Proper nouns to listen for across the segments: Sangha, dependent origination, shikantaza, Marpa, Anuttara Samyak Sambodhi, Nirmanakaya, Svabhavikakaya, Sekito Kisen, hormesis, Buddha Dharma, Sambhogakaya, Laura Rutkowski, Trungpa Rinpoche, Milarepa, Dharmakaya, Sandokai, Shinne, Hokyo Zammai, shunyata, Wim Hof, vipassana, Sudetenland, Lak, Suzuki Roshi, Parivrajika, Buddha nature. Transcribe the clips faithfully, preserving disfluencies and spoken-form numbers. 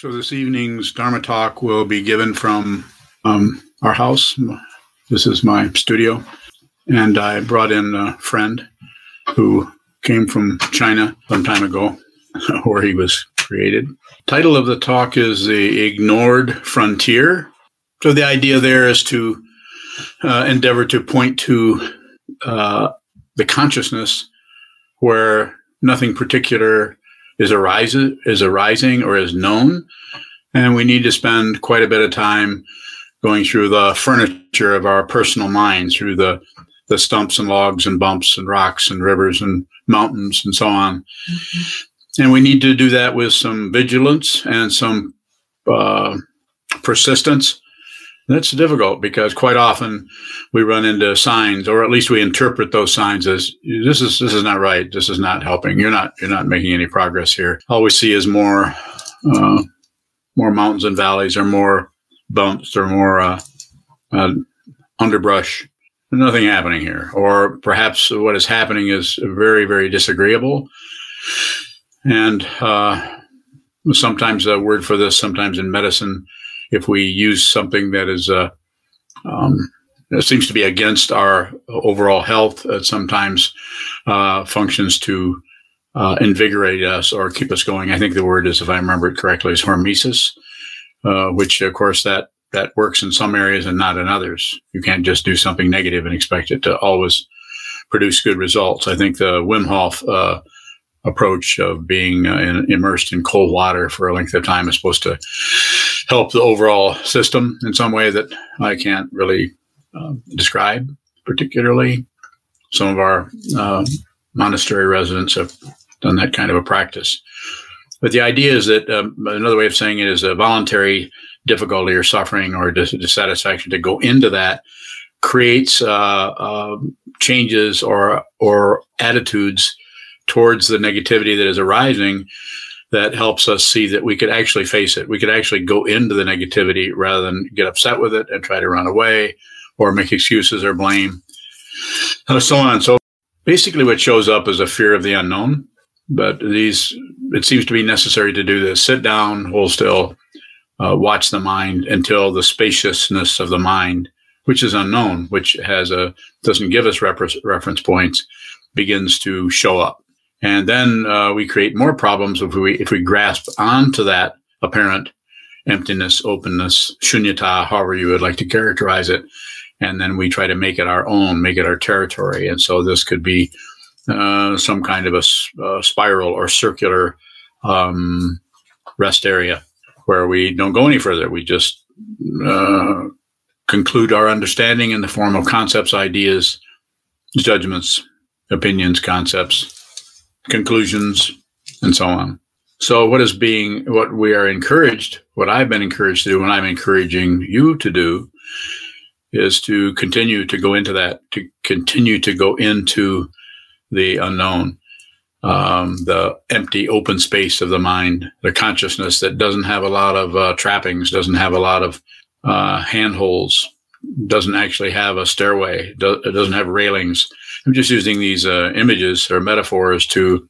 So this evening's Dharma talk will be given from um, our house. This is my studio. And I brought in a friend who came from China some time ago, where he was created. Title of the talk is The Ignored Frontier. So the idea there is to uh, endeavor to point to uh, the consciousness where nothing particular Is, arises, is arising or is known, and we need to spend quite a bit of time going through the furniture of our personal mind, through the, the stumps and logs and bumps and rocks and rivers and mountains and so on. Mm-hmm. And we need to do that with some vigilance and some uh, persistence. And that's difficult because quite often we run into signs, or at least we interpret those signs as this is this is not right. This is not helping. You're not you're not making any progress here. All we see is more uh, more mountains and valleys, or more bumps, or more uh, uh, underbrush. Nothing happening here. Or perhaps what is happening is very very disagreeable. And uh, sometimes a word for this. Sometimes in medicine, if we use something that is uh, um, that seems to be against our overall health, it sometimes uh, functions to uh, invigorate us or keep us going. I think the word is, if I remember it correctly, is hormesis, uh, which, of course, that, that works in some areas and not in others. You can't just do something negative and expect it to always produce good results. I think the Wim Hof uh, approach of being uh, in, immersed in cold water for a length of time is supposed to help the overall system in some way that I can't really uh, describe particularly. Some of our uh, monastery residents have done that kind of a practice. But the idea is that um, another way of saying it is a voluntary difficulty or suffering or dis- dissatisfaction to go into that creates uh, uh, changes or or attitudes towards the negativity that is arising that helps us see that we could actually face it. We could actually go into the negativity rather than get upset with it and try to run away or make excuses or blame, and so on. So basically what shows up is a fear of the unknown, but these it seems to be necessary to do this. Sit down, hold still, uh, watch the mind until the spaciousness of the mind, which is unknown, which has a doesn't give us reference, reference points, begins to show up. And then uh, we create more problems if we if we grasp onto that apparent emptiness, openness, shunyata, however you would like to characterize it, and then we try to make it our own, make it our territory. And so this could be uh, some kind of a uh, spiral or circular um, rest area where we don't go any further. We just uh, conclude our understanding in the form of concepts, ideas, judgments, opinions, concepts, conclusions, and so on. So what is being, what we are encouraged, what I've been encouraged to do, and I'm encouraging you to do, is to continue to go into that, to continue to go into the unknown, um, the empty open space of the mind, the consciousness that doesn't have a lot of uh, trappings, doesn't have a lot of uh, handholds, doesn't actually have a stairway, do- doesn't have railings. I'm just using these uh, images or metaphors to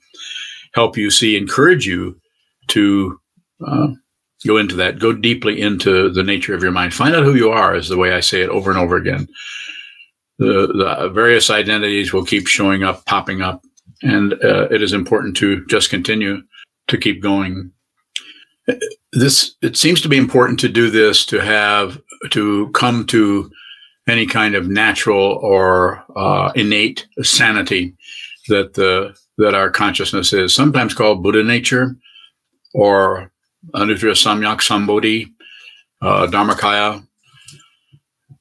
help you see, encourage you to uh, go into that, go deeply into the nature of your mind. Find out who you are is the way I say it over and over again. The, the various identities will keep showing up, popping up, and uh, it is important to just continue to keep going. This, it seems to be important to do this, to have, to come to any kind of natural or uh, innate sanity that the that our consciousness is, sometimes called Buddha nature or Anuttara Samyak Sambodhi, uh, Dharmakaya,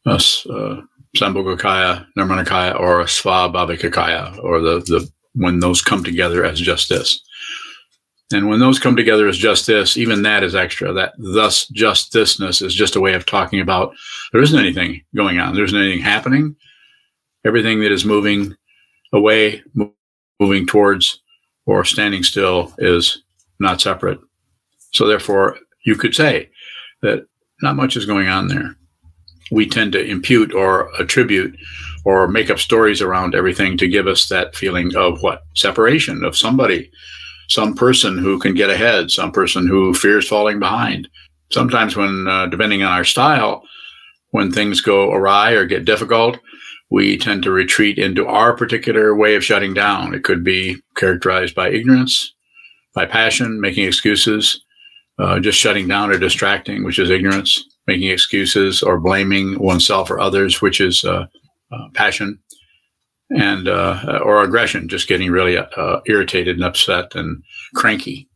uh, uh, Sambhogakaya, Nirmanakaya, or Svabhavikakaya, or the, the when those come together as just this. And when those come together as just this, even that is extra. That thus just thisness is just a way of talking about there isn't anything going on. There isn't anything happening. Everything that is moving away, moving towards, or standing still is not separate. So therefore, you could say that not much is going on there. We tend to impute or attribute or make up stories around everything to give us that feeling of what? Separation of somebody. some person who can get ahead, some person who fears falling behind. Sometimes when, uh, depending on our style, when things go awry or get difficult, we tend to retreat into our particular way of shutting down. It could be characterized by ignorance, by passion, making excuses, uh, just shutting down or distracting, which is ignorance, making excuses or blaming oneself or others, which is uh, uh, passion, and uh, or aggression, just getting really uh, irritated and upset and cranky.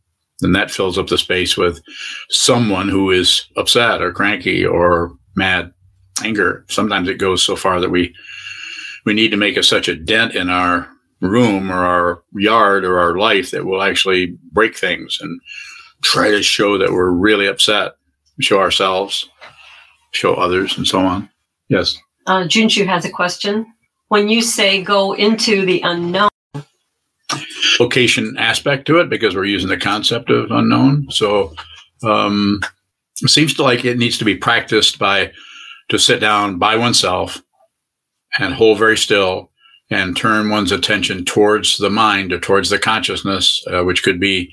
And that fills up the space with someone who is upset or cranky or mad, anger. Sometimes it goes so far that we we need to make a, such a dent in our room or our yard or our life that we'll actually break things and try to show that we're really upset, show ourselves, show others, and so on. Yes. Uh, Junchu has a question. When you say go into the unknown, location aspect to it, because we're using the concept of unknown. So um, it seems to like it needs to be practiced by to sit down by oneself and hold very still and turn one's attention towards the mind or towards the consciousness, uh, which could be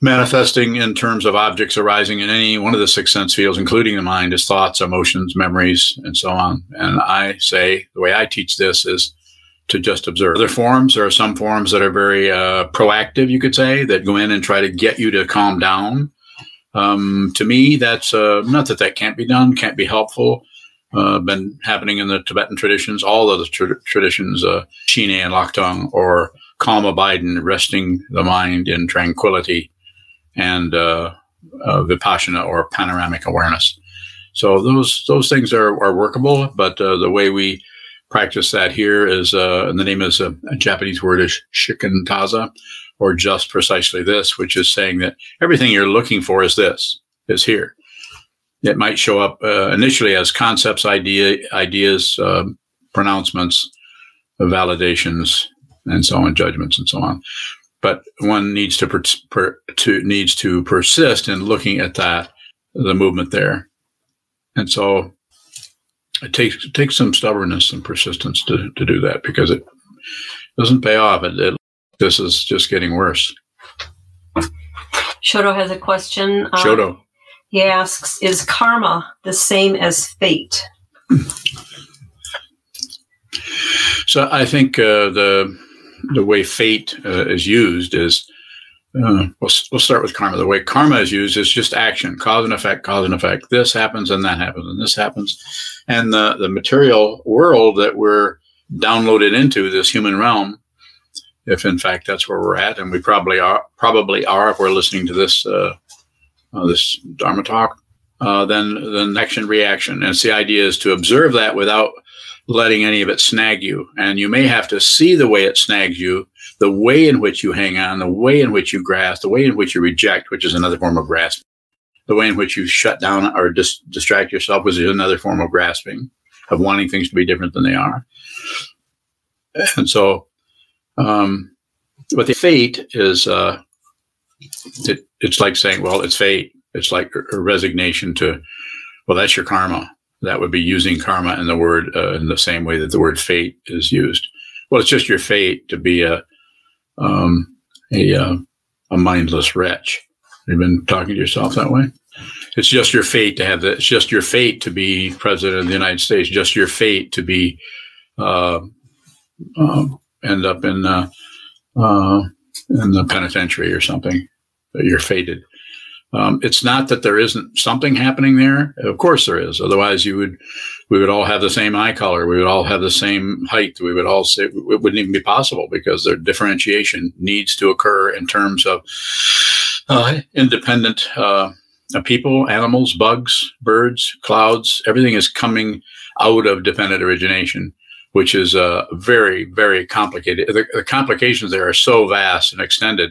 manifesting in terms of objects arising in any one of the six sense fields, including the mind, as thoughts, emotions, memories, and so on. And I say, the way I teach this is to just observe. Other forms, there are some forms that are very uh, proactive, you could say, that go in and try to get you to calm down. Um, to me, that's uh, not that that can't be done, can't be helpful. Uh, been happening in the Tibetan traditions, all of the tra- traditions, uh, Shinne and Lak, or calm abiding, resting the mind in tranquility, and uh, uh, vipassana or panoramic awareness. So those those things are, are workable, but uh, the way we practice that here is, uh, and the name is a, a Japanese word is shikantaza, or just precisely this, which is saying that everything you're looking for is this, is here. It might show up uh, initially as concepts, idea, ideas, uh, pronouncements, validations, and so on, judgments, and so on. But one needs to per- per- to needs to persist in looking at that, the movement there, and so it takes it takes some stubbornness and persistence to to do that, because it doesn't pay off. It, it this is just getting worse. Shodo has a question. Um, Shodo. He asks, is karma the same as fate? So I think uh, the the way fate uh, is used is, uh, we'll, we'll start with karma. The way karma is used is just action, cause and effect, cause and effect. This happens and that happens and this happens. And the, the material world that we're downloaded into, this human realm, if in fact that's where we're at, and we probably are, probably are if we're listening to this uh Uh, this Dharma talk, uh, then then action reaction, and it's the idea is to observe that without letting any of it snag you. And you may have to see the way it snags you, the way in which you hang on, the way in which you grasp, the way in which you reject, which is another form of grasping, the way in which you shut down or dis- distract yourself, which is another form of grasping, of wanting things to be different than they are. And so, um, but the fate is. Uh, It, it's like saying, well, it's fate. It's like a resignation to, well, that's your karma. That would be using karma in the word uh, in the same way that the word fate is used. Well, it's just your fate to be a um, a, uh, a mindless wretch. You've been talking to yourself that way. It's just your fate to have that. It's just your fate to be president of the United States. Just your fate to be uh, uh, end up in. Uh, uh, in the penitentiary or something, that you're fated. Um, it's not that there isn't something happening there. Of course there is. Otherwise you would, we would all have the same eye color. We would all have the same height. We would all say it wouldn't even be possible, because their differentiation needs to occur in terms of uh, independent uh, people, animals, bugs, birds, clouds. Everything is coming out of dependent origination, which is uh, very, very complicated. The, the complications there are so vast and extended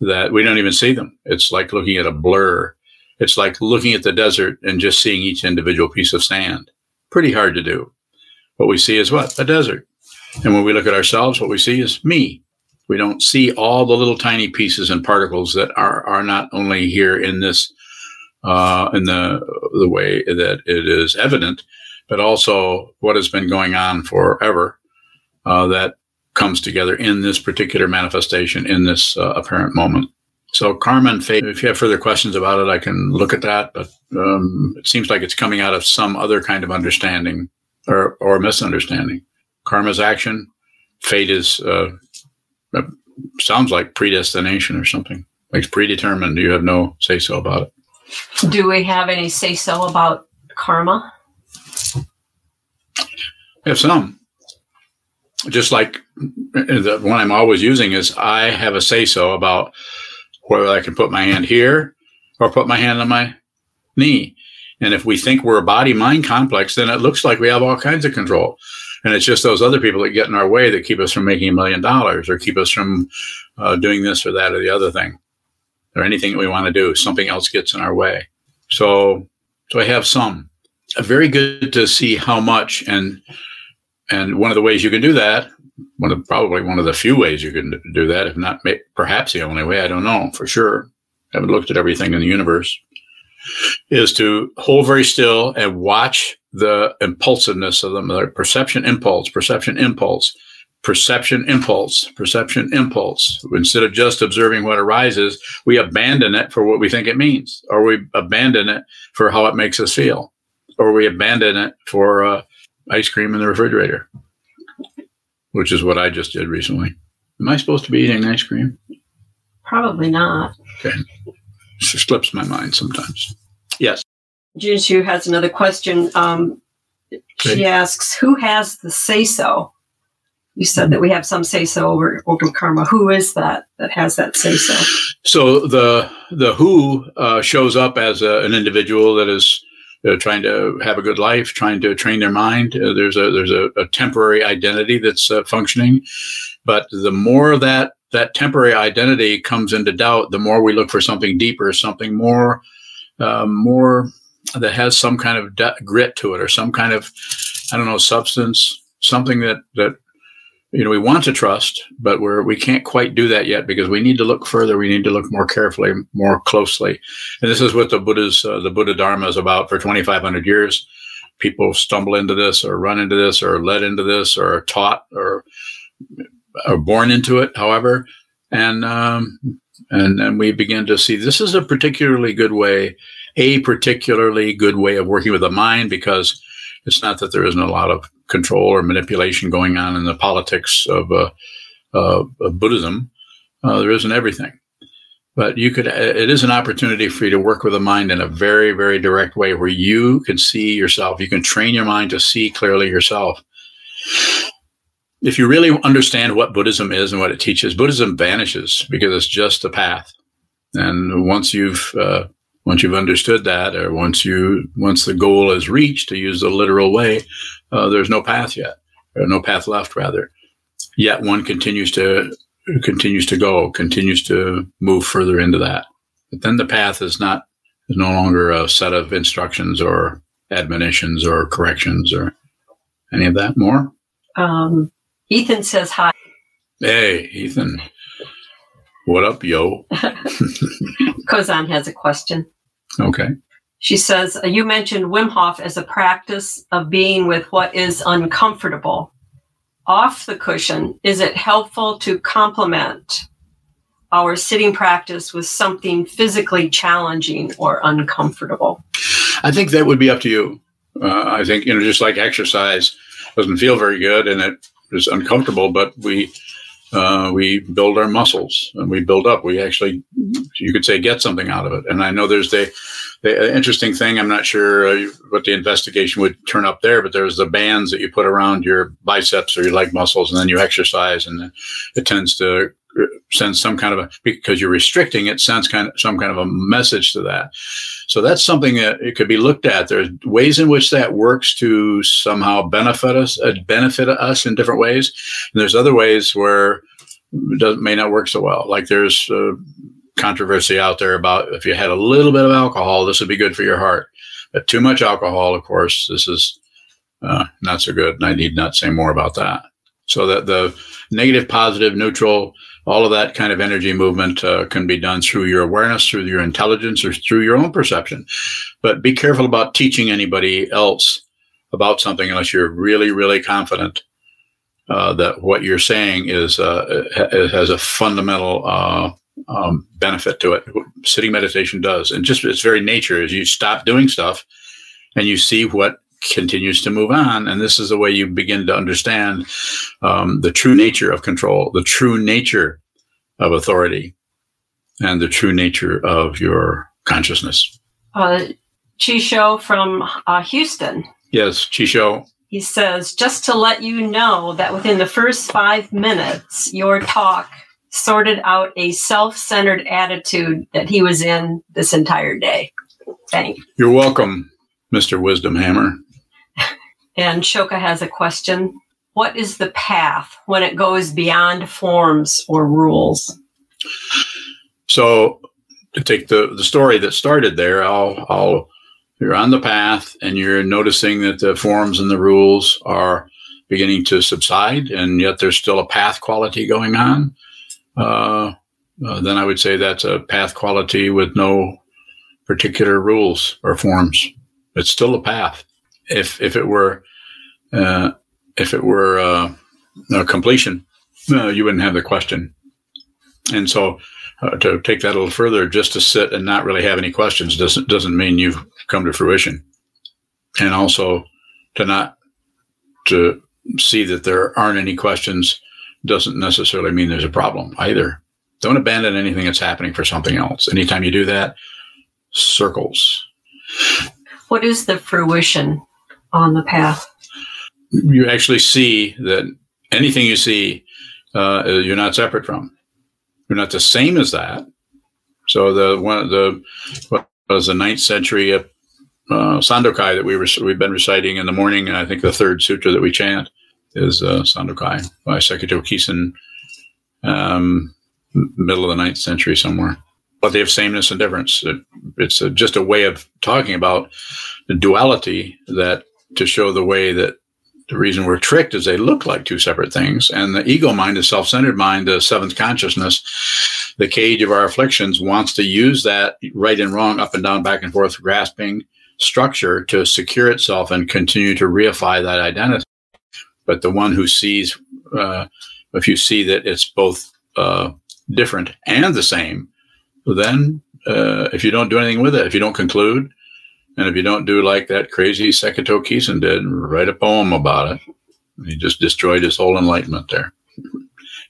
that we don't even see them. It's like looking at a blur. It's like looking at the desert and just seeing each individual piece of sand. Pretty hard to do. What we see is what? A desert. And when we look at ourselves, what we see is me. We don't see all the little tiny pieces and particles that are, are not only here in this, uh, in the, the way that it is evident, but also what has been going on forever, uh, that comes together in this particular manifestation, in this uh, apparent moment. So karma and fate, if you have further questions about it, I can look at that. But um, it seems like it's coming out of some other kind of understanding or, or misunderstanding. Karma is action. Fate is, uh, sounds like predestination or something. Like it's predetermined. You have no say-so about it. Do we have any say-so about karma? We have some. Just like the one I'm always using is I have a say-so about whether I can put my hand here or put my hand on my knee. And if we think we're a body-mind complex, then it looks like we have all kinds of control. And it's just those other people that get in our way that keep us from making a million dollars or keep us from uh, doing this or that or the other thing or anything that we want to do. Something else gets in our way. So, so I have some. Very good to see how much. And and one of the ways you can do that, one of probably one of the few ways you can do that, if not perhaps the only way, I don't know for sure. I haven't looked at everything in the universe, is to hold very still and watch the impulsiveness of them, the perception impulse, perception impulse, perception impulse, perception impulse. Instead of just observing what arises, we abandon it for what we think it means, or we abandon it for how it makes us feel, or we abandon it for uh, ice cream in the refrigerator, which is what I just did recently. Am I supposed to be eating ice cream? Probably not. Okay. It slips my mind sometimes. Yes. Jinshu has another question. Um, she asks, who has the say-so? You said that we have some say-so over, over karma. Who is that that has that say-so? So the the who uh, shows up as a, an individual that is uh, trying to have a good life, trying to train their mind. Uh, there's a there's a, a temporary identity that's uh, functioning. But the more that that temporary identity comes into doubt, the more we look for something deeper, something more, uh, more that has some kind of de- grit to it, or some kind of, I don't know, substance, something that, that, you know, we want to trust, but we're, we can't quite do that yet because we need to look further. We need to look more carefully, more closely. And this is what the Buddha's, uh, the Buddha Dharma is about for twenty-five hundred years. People stumble into this or run into this or led into this or taught or are born into it, however. And, um, and then we begin to see this is a particularly good way a particularly good way of working with the mind, because it's not that there isn't a lot of control or manipulation going on in the politics of, uh, uh, of Buddhism. Uh, there isn't everything. But you could. It is an opportunity for you to work with the mind in a very, very direct way where you can see yourself. You can train your mind to see clearly yourself. If you really understand what Buddhism is and what it teaches, Buddhism vanishes because it's just a path. And once you've... Uh, Once you've understood that, or once you, once the goal is reached, to use the literal way, uh, there's no path yet, or no path left, rather. Yet one continues to continues to go, continues to move further into that. But then the path is not is no longer a set of instructions or admonitions or corrections or any of that more. Um, Ethan says hi. Hey, Ethan. What up, yo? Kozan has a question. Okay. She says, you mentioned Wim Hof as a practice of being with what is uncomfortable. Off the cushion, is it helpful to complement our sitting practice with something physically challenging or uncomfortable? I think that would be up to you. Uh, I think, you know, just like exercise doesn't feel very good and it is uncomfortable, but we... Uh, we build our muscles and we build up. We actually, you could say, get something out of it. And I know there's the, the interesting thing. I'm not sure uh, what the investigation would turn up there, but there's the bands that you put around your biceps or your leg muscles, and then you exercise, and it tends to send some kind of a, because you're restricting it, sends kind of some kind of a message to that. So that's something that it could be looked at. There's ways in which that works to somehow benefit us, uh, benefit us in different ways. And there's other ways where it doesn't, may not work so well. Like there's uh, controversy out there about if you had a little bit of alcohol, this would be good for your heart. But too much alcohol, of course, this is uh, not so good. And I need not say more about that. So that the negative, positive, neutral, all of that kind of energy movement uh, can be done through your awareness, through your intelligence, or through your own perception. But be careful about teaching anybody else about something unless you're really, really confident uh, that what you're saying is uh, it has a fundamental uh, um, benefit to it. Sitting meditation does, and just its very nature is you stop doing stuff and you see what continues to move on, and this is the way you begin to understand um, the true nature of control, the true nature of authority, and the true nature of your consciousness. Uh, Chisho from uh, Houston. Yes, Chisho. He says, just to let you know that within the first five minutes, your talk sorted out a self-centered attitude that he was in this entire day. Thank you. You're welcome, Mister Wisdom Hammer. And Shoka has a question. What is the path when it goes beyond forms or rules? So to take the, the story that started there, I'll, I'll, you're on the path and you're noticing that the forms and the rules are beginning to subside, and yet there's still a path quality going on. Uh, uh, then I would say that's a path quality with no particular rules or forms. It's still a path. If if it were uh, if it were uh, a completion, no, you wouldn't have the question. And so, uh, to take that a little further, just to sit and not really have any questions doesn't doesn't mean you've come to fruition. And also, to not to see that there aren't any questions doesn't necessarily mean there's a problem either. Don't abandon anything that's happening for something else. Anytime you do that, circles. What is the fruition on the path? You actually see that anything you see, uh, you're not separate from. You're not the same as that. So the one the what was the ninth century uh, Sandokai that we were we've been reciting in the morning, and I think the third sutra that we chant is uh, Sandokai by Sekito Kisen, um, middle of the ninth century somewhere. But they have sameness and difference. It, it's a, just a way of talking about the duality, that to show the way that the reason we're tricked is they look like two separate things. And the ego mind, the self-centered mind, the seventh consciousness, the cage of our afflictions, wants to use that right and wrong, up and down, back and forth, grasping structure to secure itself and continue to reify that identity. But the one who sees, uh, if you see that it's both uh, different and the same, then uh, if you don't do anything with it, if you don't conclude, and if you don't do like that crazy Sekito Kisen did, write a poem about it. He just destroyed his whole enlightenment there.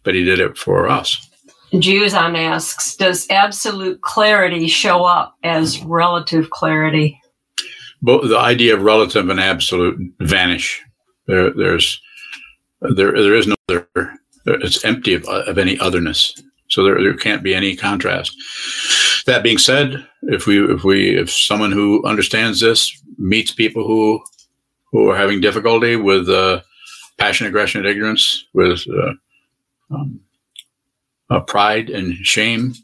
But he did it for us. Juzan asks, does absolute clarity show up as relative clarity? Both the idea of relative and absolute vanish. There, there's, there, there is no other. It's empty of, of any otherness. So there, there can't be any contrast. That being said, if we, if we, if someone who understands this meets people who, who are having difficulty with uh, passion, aggression, and ignorance, with uh, um, uh, pride and shame,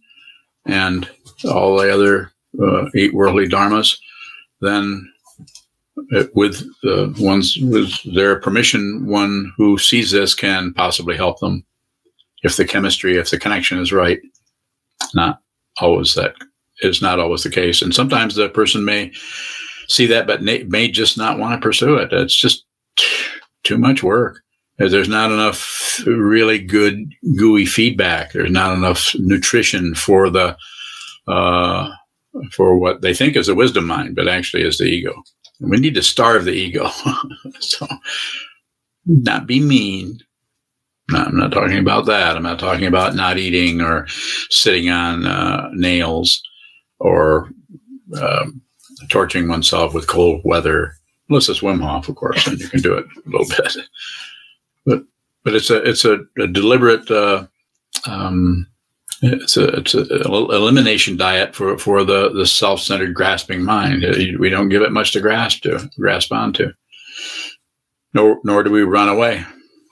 and all the other uh, eight worldly dharmas, then it, with uh, one's with their permission, one who sees this can possibly help them. If the chemistry, if the connection is right, not always that is not always the case. And sometimes the person may see that, but na- may just not want to pursue it. It's just t- too much work. There's not enough really good, gooey feedback. There's not enough nutrition for the, uh, for what they think is the wisdom mind, but actually is the ego. And we need to starve the ego. So not be mean. No, I'm not talking about that. I'm not talking about not eating or sitting on uh, nails or uh, torturing oneself with cold weather. Unless it's Wim Hof, of course, then you can do it a little bit. But but it's a it's a, a deliberate uh, um, it's a it's a elimination diet for for the the self-centered grasping mind. We don't give it much to grasp to grasp onto. Nor nor do we run away.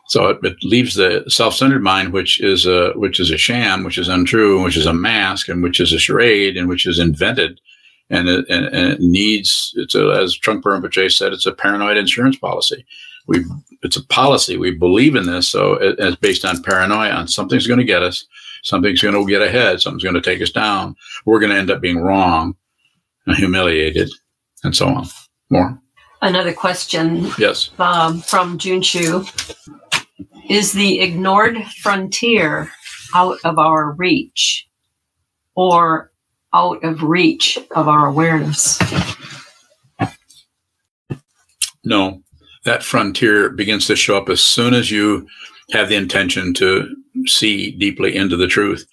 So it, it leaves the self-centered mind, which is a which is a sham, which is untrue, which is a mask, and which is a charade, and which is invented, and it, and, and it needs. It's a, as Trungpa Rinpoche said, it's a paranoid insurance policy. We it's a policy. We believe in this, so it, it's based on paranoia. On something's going to get us, something's going to get ahead, something's going to take us down. We're going to end up being wrong, and humiliated, and so on. More. Another question. Yes. Um, from Junchu. Is the ignored frontier out of our reach or out of reach of our awareness? No, that frontier begins to show up as soon as you have the intention to see deeply into the truth,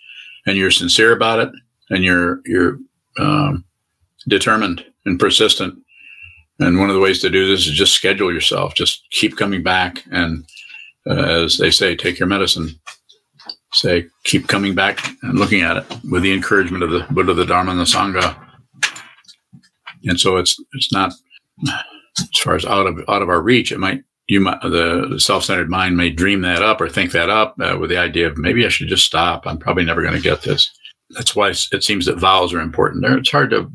and you're sincere about it, and you're you're um, determined and persistent. And one of the ways to do this is just schedule yourself. Just keep coming back, and uh, as they say, take your medicine. Say, keep coming back and looking at it with the encouragement of the Buddha, the Dharma, and the Sangha. And so it's it's not, as far as out of out of our reach, it might you might, the self-centered mind may dream that up or think that up uh, with the idea of maybe I should just stop. I'm probably never going to get this. That's why it seems that vows are important there. It's hard to,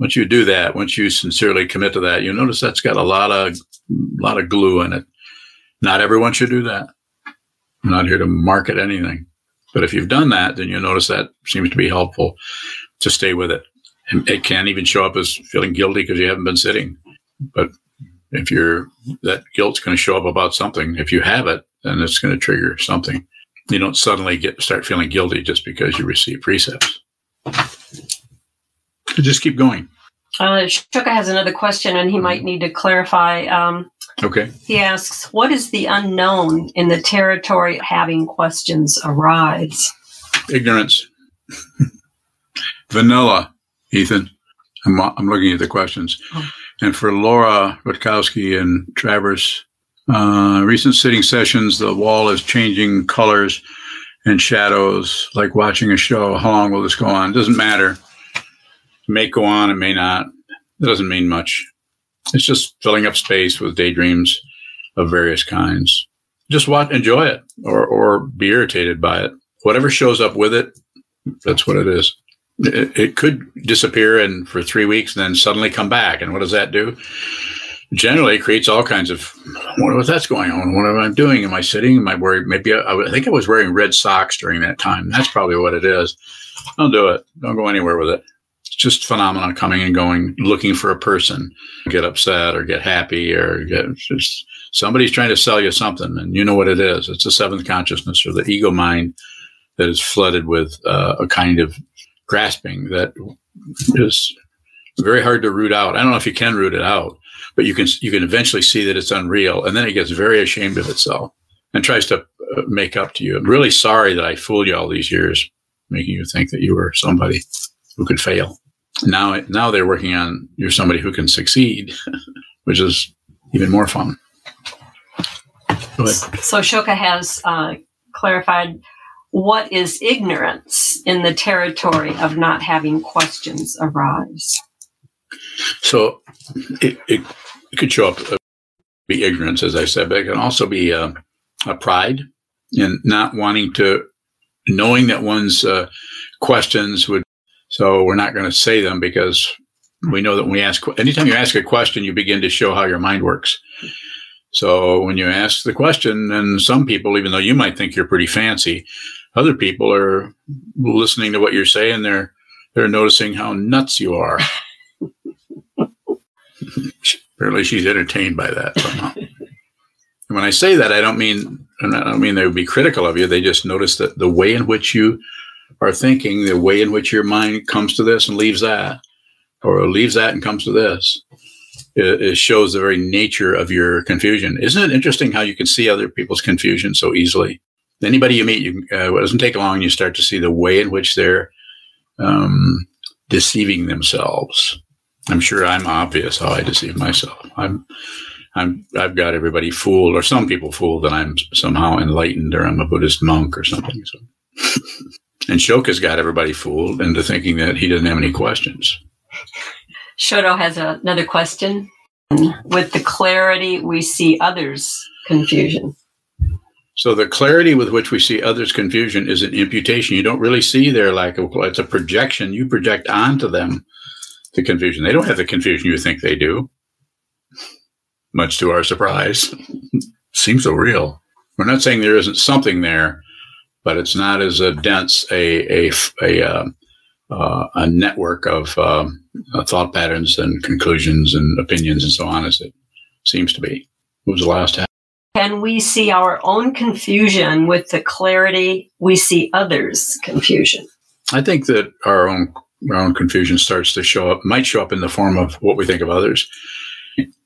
once you do that, once you sincerely commit to that, you notice that's got a lot of lot of glue in it. Not everyone should do that. I'm not here to market anything. But if you've done that, then you'll notice that seems to be helpful to stay with it. And it can even show up as feeling guilty because you haven't been sitting. But if you're, that guilt's going to show up about something. If you have it, then it's going to trigger something. You don't suddenly get start feeling guilty just because you receive precepts. So just keep going. Uh, Shuka has another question, and he mm-hmm. might need to clarify. Um, okay. He asks, what is the unknown in the territory of having questions arise? Ignorance. Vanilla, Ethan. I'm, I'm looking at the questions. Oh. And for Laura Rutkowski and Travers, uh, recent sitting sessions, the wall is changing colors and shadows, like watching a show. How long will this go on? It doesn't matter. It may go on, it may not. It doesn't mean much. It's just filling up space with daydreams of various kinds. Just watch, enjoy it, or or be irritated by it. Whatever shows up with it, that's what it is. It, it could disappear and for three weeks and then suddenly come back. And what does that do? Generally, it creates all kinds of, I wonder what that's going on. What am I doing? Am I sitting? Am I wearing? Maybe I, I think I was wearing red socks during that time. That's probably what it is. Don't do it. Don't go anywhere with it. It's just phenomenon coming and going, looking for a person. Get upset or get happy or get, just somebody's trying to sell you something and you know what it is. It's the seventh consciousness or the ego mind that is flooded with uh, a kind of grasping that is very hard to root out. I don't know if you can root it out, but you can you can eventually see that it's unreal, and then it gets very ashamed of itself and tries to make up to you. I'm really sorry that I fooled you all these years, making you think that you were somebody who could fail. Now, now they're working on you're somebody who can succeed, which is even more fun. So Shoka has uh, clarified, what is ignorance in the territory of not having questions arise? So it, it could show up, uh, be ignorance, as I said, but it can also be uh, a pride in not wanting to, knowing that one's uh, questions would, so we're not going to say them because we know that when we ask, anytime you ask a question, you begin to show how your mind works. So when you ask the question, and some people, even though you might think you're pretty fancy, other people are listening to what you're saying. They're they're noticing how nuts you are. Apparently, she's entertained by that somehow. And when I say that, I don't mean I don't mean they would be critical of you. They just notice that the way in which you are thinking, the way in which your mind comes to this and leaves that, or leaves that and comes to this. It shows the very nature of your confusion. Isn't it interesting how you can see other people's confusion so easily? Anybody you meet, you, uh, it doesn't take long, you start to see the way in which they're um, deceiving themselves. I'm sure I'm obvious how I deceive myself. I'm, I'm, I've got everybody fooled, or some people fooled that I'm somehow enlightened, or I'm a Buddhist monk or something. So. And Shoka's got everybody fooled into thinking that he doesn't have any questions. Shodo has a, another question. With the clarity, we see others' confusion. So the clarity with which we see others' confusion is an imputation. You don't really see their lack of clarity. It's a projection. You project onto them the confusion. They don't have the confusion you think they do, much to our surprise. Seems so real. We're not saying there isn't something there, but it's not as a dense a... a, a uh, Uh, a network of uh, thought patterns and conclusions and opinions and so on as it seems to be. What was the last time? can we see our own confusion with the clarity we see others' confusion? I think that our own our own confusion starts to show up, might show up in the form of what we think of others.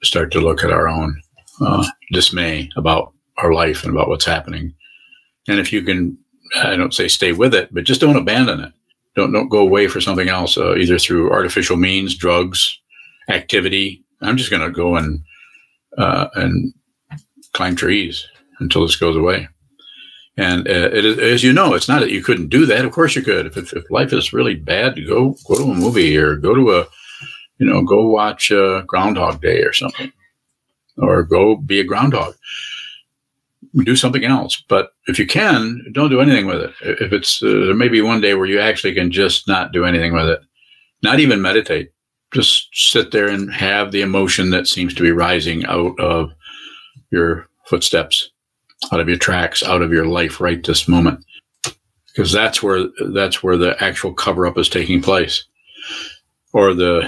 Start to look at our own uh, dismay about our life and about what's happening. And if you can, I don't say stay with it, but just don't abandon it. Don't don't go away for something else, uh, either through artificial means, drugs, activity. I'm just going to go and uh, and climb trees until this goes away. And uh, it is, as you know, it's not that you couldn't do that. Of course you could. If, if, if life is really bad, go go to a movie or go to a, you know, go watch uh, Groundhog Day or something, or go be a groundhog. Do something else. But if you can, don't do anything with it. If it's, uh, there may be one day where you actually can just not do anything with it, not even meditate. Just sit there and have the emotion that seems to be rising out of your footsteps, out of your tracks, out of your life right this moment. Because that's where, that's where the actual cover-up is taking place, or the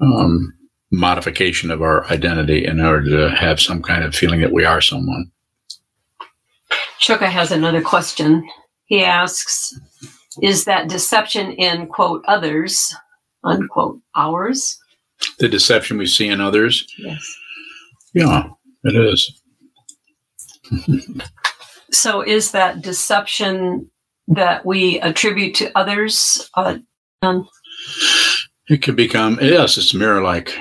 um, modification of our identity in order to have some kind of feeling that we are someone. Chuka has another question. He asks, is that deception in, quote, others, unquote, ours? The deception we see in others? Yes. Yeah, it is. So is that deception that we attribute to others? Uh, um, it could become, yes, it's mirror-like.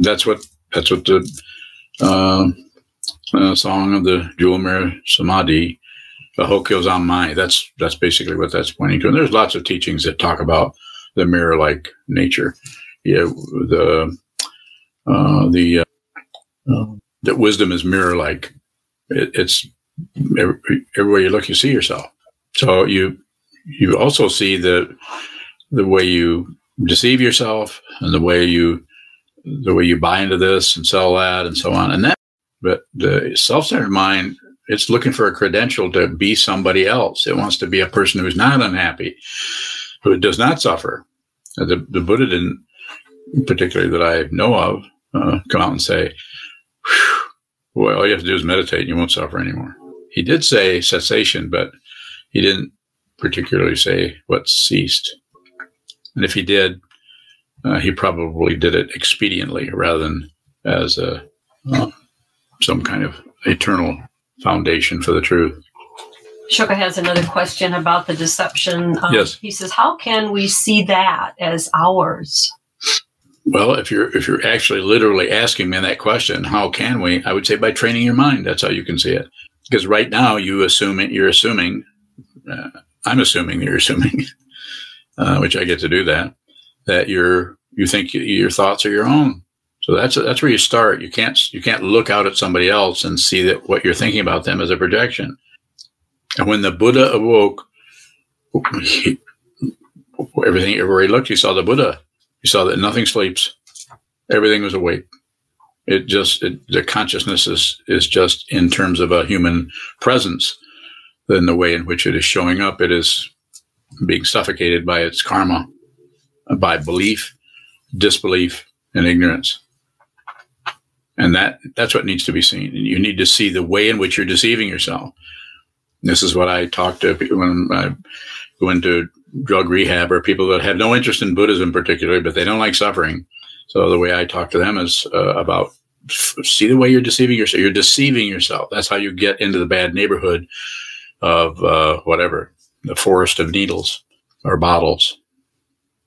That's what, that's what the... Uh, Uh, song of the Jewel Mirror Samadhi, the Hokyo Zammai. That's that's basically what that's pointing to. And there's lots of teachings that talk about the mirror-like nature. Yeah, the uh, the uh, that wisdom is mirror-like. It, it's every, everywhere you look, you see yourself. So you you also see the the way you deceive yourself, and the way you the way you buy into this and sell that, and so on, and that. But the self-centered mind, it's looking for a credential to be somebody else. It wants to be a person who's not unhappy, who does not suffer. The, the Buddha didn't, particularly that I know of, uh, come out and say, well, all you have to do is meditate and you won't suffer anymore. He did say cessation, but he didn't particularly say what ceased. And if he did, uh, he probably did it expediently rather than as a... Uh, some kind of eternal foundation for the truth. Shoka has another question about the deception. Um, yes. He says, how can we see that as ours? Well, if you're if you're actually literally asking me that question, how can we? I would say by training your mind. That's how you can see it. Because right now you assume it, you're assuming, uh, I'm assuming you're assuming, uh, which I get to do that, that you're you think your thoughts are your own. So that's that's where you start. You can't you can't look out at somebody else and see that what you're thinking about them is a projection. And when the Buddha awoke, he, everything everywhere he looked, you saw the Buddha. You saw that nothing sleeps. Everything was awake. It just it, the consciousness is is just in terms of a human presence. Then the way in which it is showing up, it is being suffocated by its karma, by belief, disbelief, and ignorance. And that that's what needs to be seen. You need to see the way in which you're deceiving yourself. This is what I talk to people when I go into drug rehab, or people that have no interest in Buddhism particularly, but they don't like suffering. So the way I talk to them is uh, about see the way you're deceiving yourself. You're deceiving yourself. That's how you get into the bad neighborhood of uh, whatever, the forest of needles or bottles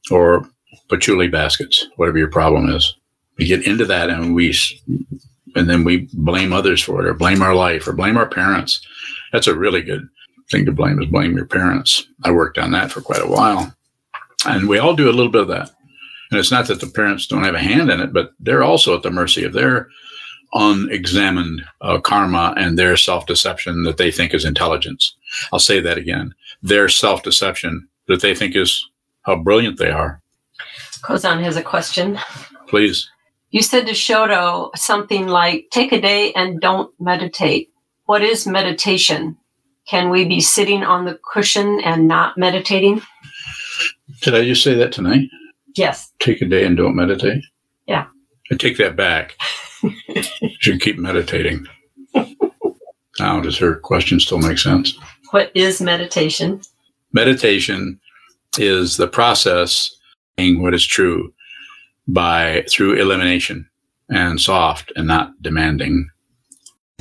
or patchouli baskets, whatever your problem is. We get into that and we, and then we blame others for it, or blame our life, or blame our parents. That's a really good thing to blame, is blame your parents. I worked on that for quite a while. And we all do a little bit of that. And it's not that the parents don't have a hand in it, but they're also at the mercy of their unexamined uh, karma and their self-deception that they think is intelligence. I'll say that again. Their self-deception that they think is how brilliant they are. Kozan has a question. Please. You said to Shodo something like, take a day and don't meditate. What is meditation? Can we be sitting on the cushion and not meditating? Did I just say that tonight? Yes. Take a day and don't meditate? Yeah. I take that back. You should keep meditating. Now, does her question still make sense? What is meditation? Meditation is the process of saying what is true by through elimination and soft and not demanding.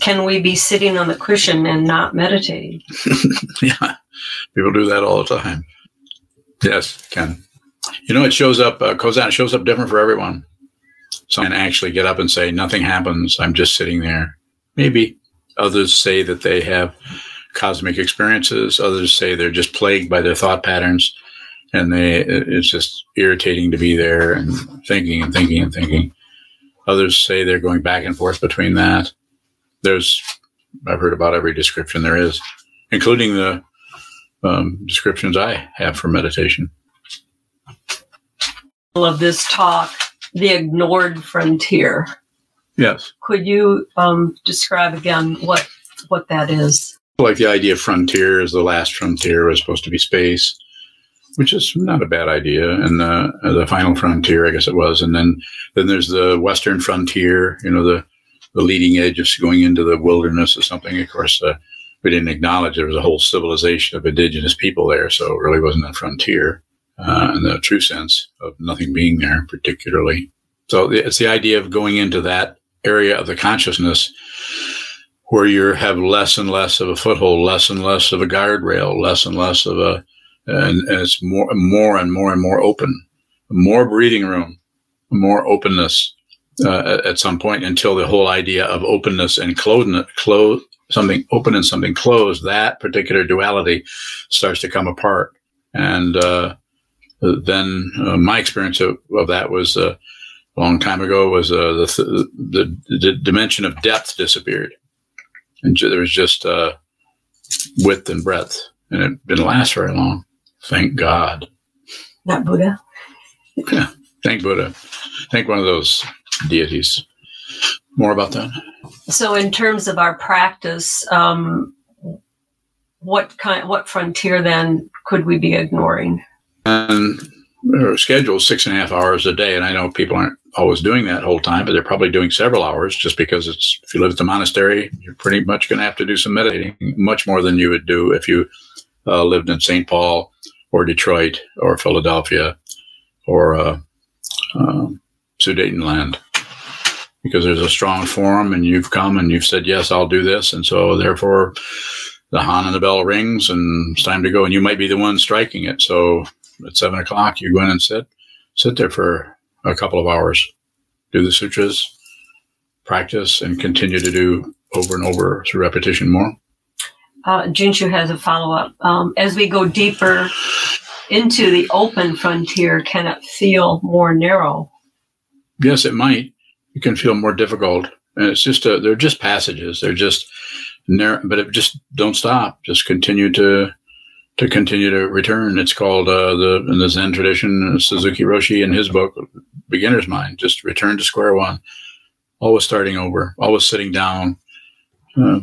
Can we be sitting on the cushion and not meditating? Yeah, people do that all the time. Yes, can. You know, it shows up, uh, Kozan, it shows up different for everyone. Some can actually get up and say, nothing happens, I'm just sitting there. Maybe. Others say that they have cosmic experiences. Others say they're just plagued by their thought patterns, and they it's just irritating to be there and thinking and thinking and thinking. Others say they're going back and forth between that. There's, I've heard about every description there is, including the um, descriptions I have for meditation. Of this talk, the ignored frontier. Yes. Could you um, describe again what what that is? Like the idea of frontier is the last frontier was supposed to be space, which is not a bad idea. And the the final frontier, I guess it was. And then then there's the western frontier. You know, the the leading edge of going into the wilderness or something. Of course, uh, we didn't acknowledge there was a whole civilization of indigenous people there, so it really wasn't a frontier uh, in the true sense of nothing being there, particularly. So it's the idea of going into that area of the consciousness where you have less and less of a foothold, less and less of a guardrail, less and less of a, and, and it's more, more and more and more open, more breathing room, more openness. Uh, at some point, until the whole idea of openness and closed, closed, something open and something closed, that particular duality starts to come apart. And uh, then uh, my experience of, of that was uh, a long time ago was uh, the, the, the dimension of depth disappeared. And there was just uh, width and breadth. And it didn't last very long. Thank God. Not Buddha. Yeah. Thank Buddha. Thank one of those deities. More about that. So in terms of our practice, um, what kind, what frontier then could we be ignoring? And our schedule is six and a half hours a day. And I know people aren't always doing that whole time, but they're probably doing several hours just because it's, if you live at the monastery, you're pretty much going to have to do some meditating, much more than you would do if you uh, lived in Saint Paul or Detroit or Philadelphia or uh, uh, Sudetenland, because there's a strong forum and you've come and you've said, yes, I'll do this. And so therefore the Han and the bell rings and it's time to go. And you might be the one striking it. So at seven o'clock, you go in and sit, sit there for a couple of hours, do the sutras, practice, and continue to do over and over through repetition more. Uh, Jinshu has a follow-up. Um, as we go deeper into the open frontier, can it feel more narrow? Yes, it might. It can feel more difficult. And it's just, a, they're just passages. They're just, narrow, but it just don't stop. Just continue to to continue to return. It's called, uh, the in the Zen tradition, Suzuki Roshi in his book, Beginner's Mind, just return to square one. Always starting over. Always sitting down. Uh,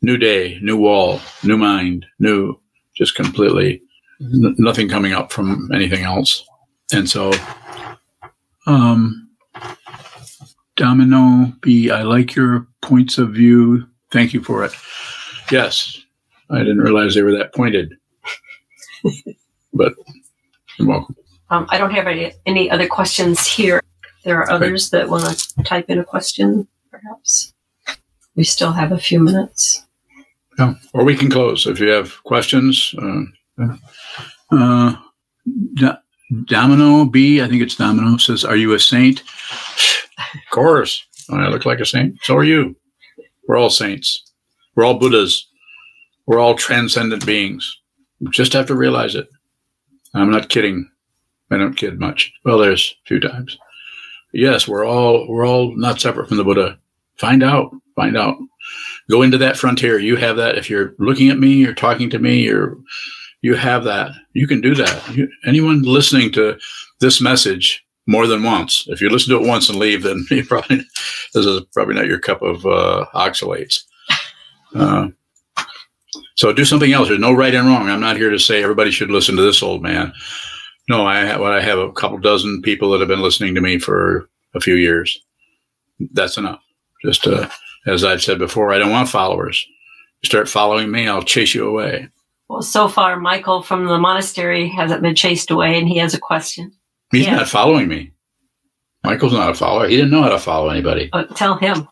new day, new wall, new mind, new, just completely, n- nothing coming up from anything else. And so, um... Domino B, I like your points of view. Thank you for it. Yes, I didn't realize they were that pointed, but you're welcome. Um, I don't have any, any other questions here. There are others okay. that want to type in a question, perhaps. We still have a few minutes. Yeah, or we can close if you have questions. Uh, uh, D- Domino B, I think it's Domino, says, are you a saint? Of course. I look like a saint. So are you. We're all saints. We're all Buddhas. We're all transcendent beings. You just have to realize it. I'm not kidding. I don't kid much. Well, there's a few times. Yes, we're all we're all not separate from the Buddha. Find out. Find out. Go into that frontier. You have that. If you're looking at me, you're talking to me, you're you have that. You can do that. You, anyone listening to this message more than once. If you listen to it once and leave, then you probably this is probably not your cup of uh, oxalates. Uh, so do something else. There's no right and wrong. I'm not here to say everybody should listen to this old man. No, I, well, I have a couple dozen people that have been listening to me for a few years. That's enough. Just uh, as I've said before, I don't want followers. You start following me, I'll chase you away. Well, so far, Michael from the monastery hasn't been chased away, and he has a question. He's yeah. not following me. Michael's not a follower. He didn't know how to follow anybody. Oh, tell him.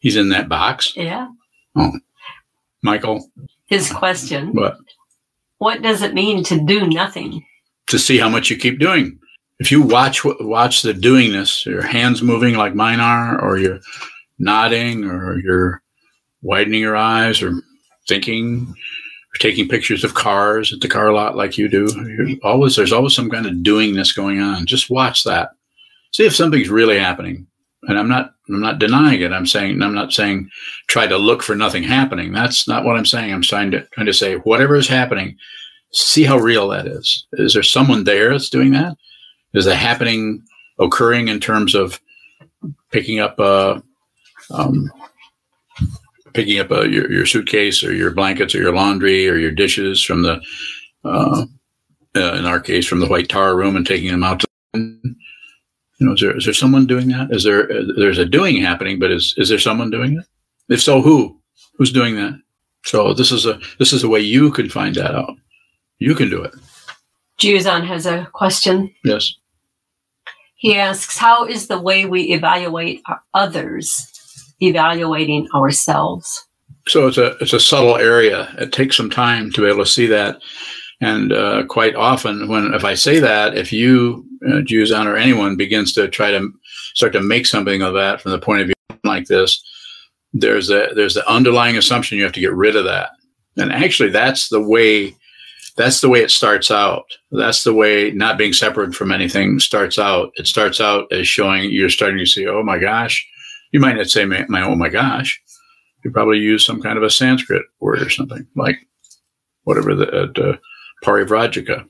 He's in that box? Yeah. Oh. Michael? His question. What? What does it mean to do nothing? To see how much you keep doing. If you watch watch the doingness, your hands moving like mine are, or you're nodding, or you're widening your eyes, or thinking, or taking pictures of cars at the car lot like you do. You're always There's always some kind of doingness going on. Just watch that. See if something's really happening. And I'm not I'm not denying it. I'm saying I'm not saying try to look for nothing happening. That's not what I'm saying. I'm trying to trying to say whatever is happening, see how real that is. Is there someone there that's doing that? Is the happening occurring in terms of picking up a um, picking up a, your your suitcase or your blankets or your laundry or your dishes from the uh, uh, in our case from the white tar room and taking them out to the You know, is there, is there someone doing that? Is there, there's a doing happening, but is, is there someone doing it? If so, who, who's doing that? So this is a, this is a way you can find that out. You can do it. Juzan has a question. Yes. He asks, how is the way we evaluate our others evaluating ourselves? So it's a, it's a subtle area. It takes some time to be able to see that. And uh, quite often, when if I say that, if you, uh, Juzan or anyone, begins to try to start to make something of that from the point of view like this, there's a there's the underlying assumption you have to get rid of that. And actually, that's the way that's the way it starts out. That's the way not being separate from anything starts out. It starts out as showing you're starting to see, oh my gosh. You might not say my, my oh my gosh. You probably use some kind of a Sanskrit word or something like whatever the. Uh, Parivrajika,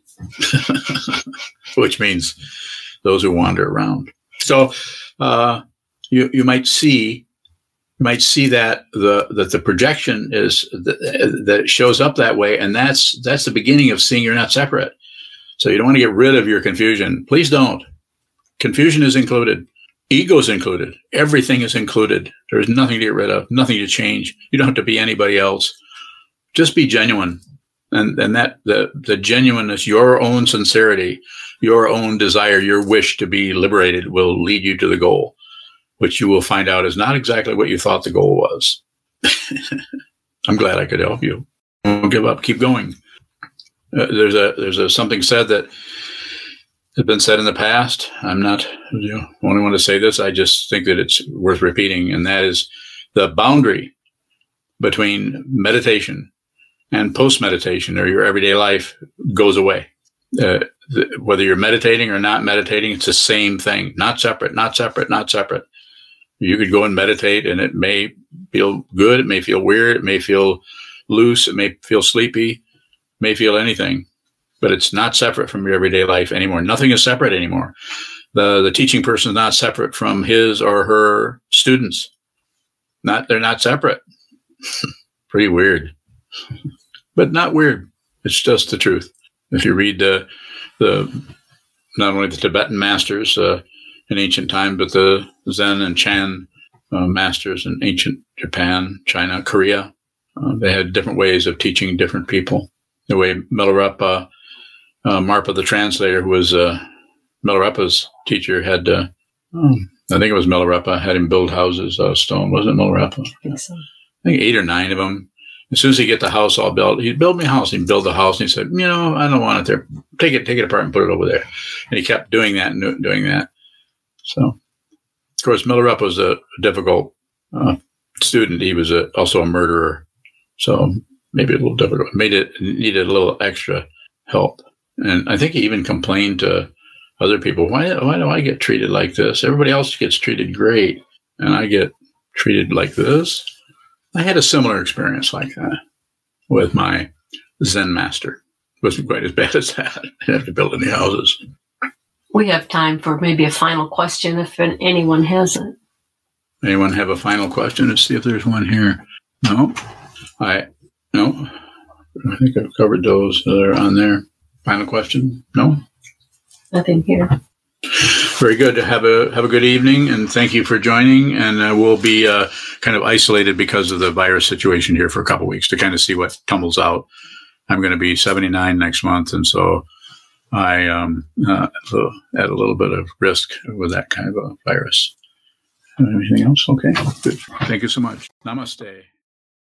which means those who wander around. So uh, you you might see you might see that the that the projection is th- that it shows up that way, and that's that's the beginning of seeing you're not separate. So you don't want to get rid of your confusion. Please don't. Confusion is included. Ego is included. Everything is included. There is nothing to get rid of. Nothing to change. You don't have to be anybody else. Just be genuine. And and that the, the genuineness, your own sincerity, your own desire, your wish to be liberated will lead you to the goal, which you will find out is not exactly what you thought the goal was. I'm glad I could help you. Don't give up. Keep going. Uh, there's a there's a something said that has been said in the past. I'm not you know, only want to say this. I just think that it's worth repeating, and that is the boundary between meditation and post-meditation or your everyday life goes away. Uh, th- whether you're meditating or not meditating, it's the same thing. Not separate, not separate, not separate. You could go and meditate and it may feel good. It may feel weird. It may feel loose. It may feel sleepy. It may feel anything. But it's not separate from your everyday life anymore. Nothing is separate anymore. The, the teaching person is not separate from his or her students. Not They're not separate. Pretty weird. But not weird. It's just the truth. If you read uh, the not only the Tibetan masters uh, in ancient time, but the Zen and Chan uh, masters in ancient Japan, China, Korea, uh, they had different ways of teaching different people. The way Milarepa, uh, Marpa the translator, who was uh, Milarepa's teacher, had uh, oh, I think it was Milarepa had him build houses out of stone. Wasn't it Milarepa? I think so. I think eight or nine of them. As soon as he get the house all built, he'd build me a house. He'd build the house, and he said, "You know, I don't want it there. Take it, take it apart, and put it over there." And he kept doing that and doing that. So, of course, Milarepa was a difficult uh, student. He was a, also a murderer, so maybe a little difficult. Made it needed a little extra help. And I think he even complained to other people, "Why, why do I get treated like this? Everybody else gets treated great, and I get treated like this." I had a similar experience like that with my Zen master. It wasn't quite as bad as that. I didn't have to build any houses. We have time for maybe a final question if anyone has it. Anyone have a final question? Let's see if there's one here. No? I no. I think I've covered those that are on there. Final question? No? Nothing here. Very good. Have a have a good evening, and thank you for joining. And uh, we'll be uh, kind of isolated because of the virus situation here for a couple of weeks to kind of see what tumbles out. I'm going to be seventy-nine next month, and so I um, uh, so at a little bit of risk with that kind of a virus. Anything else? Okay. Good. Thank you so much. Namaste.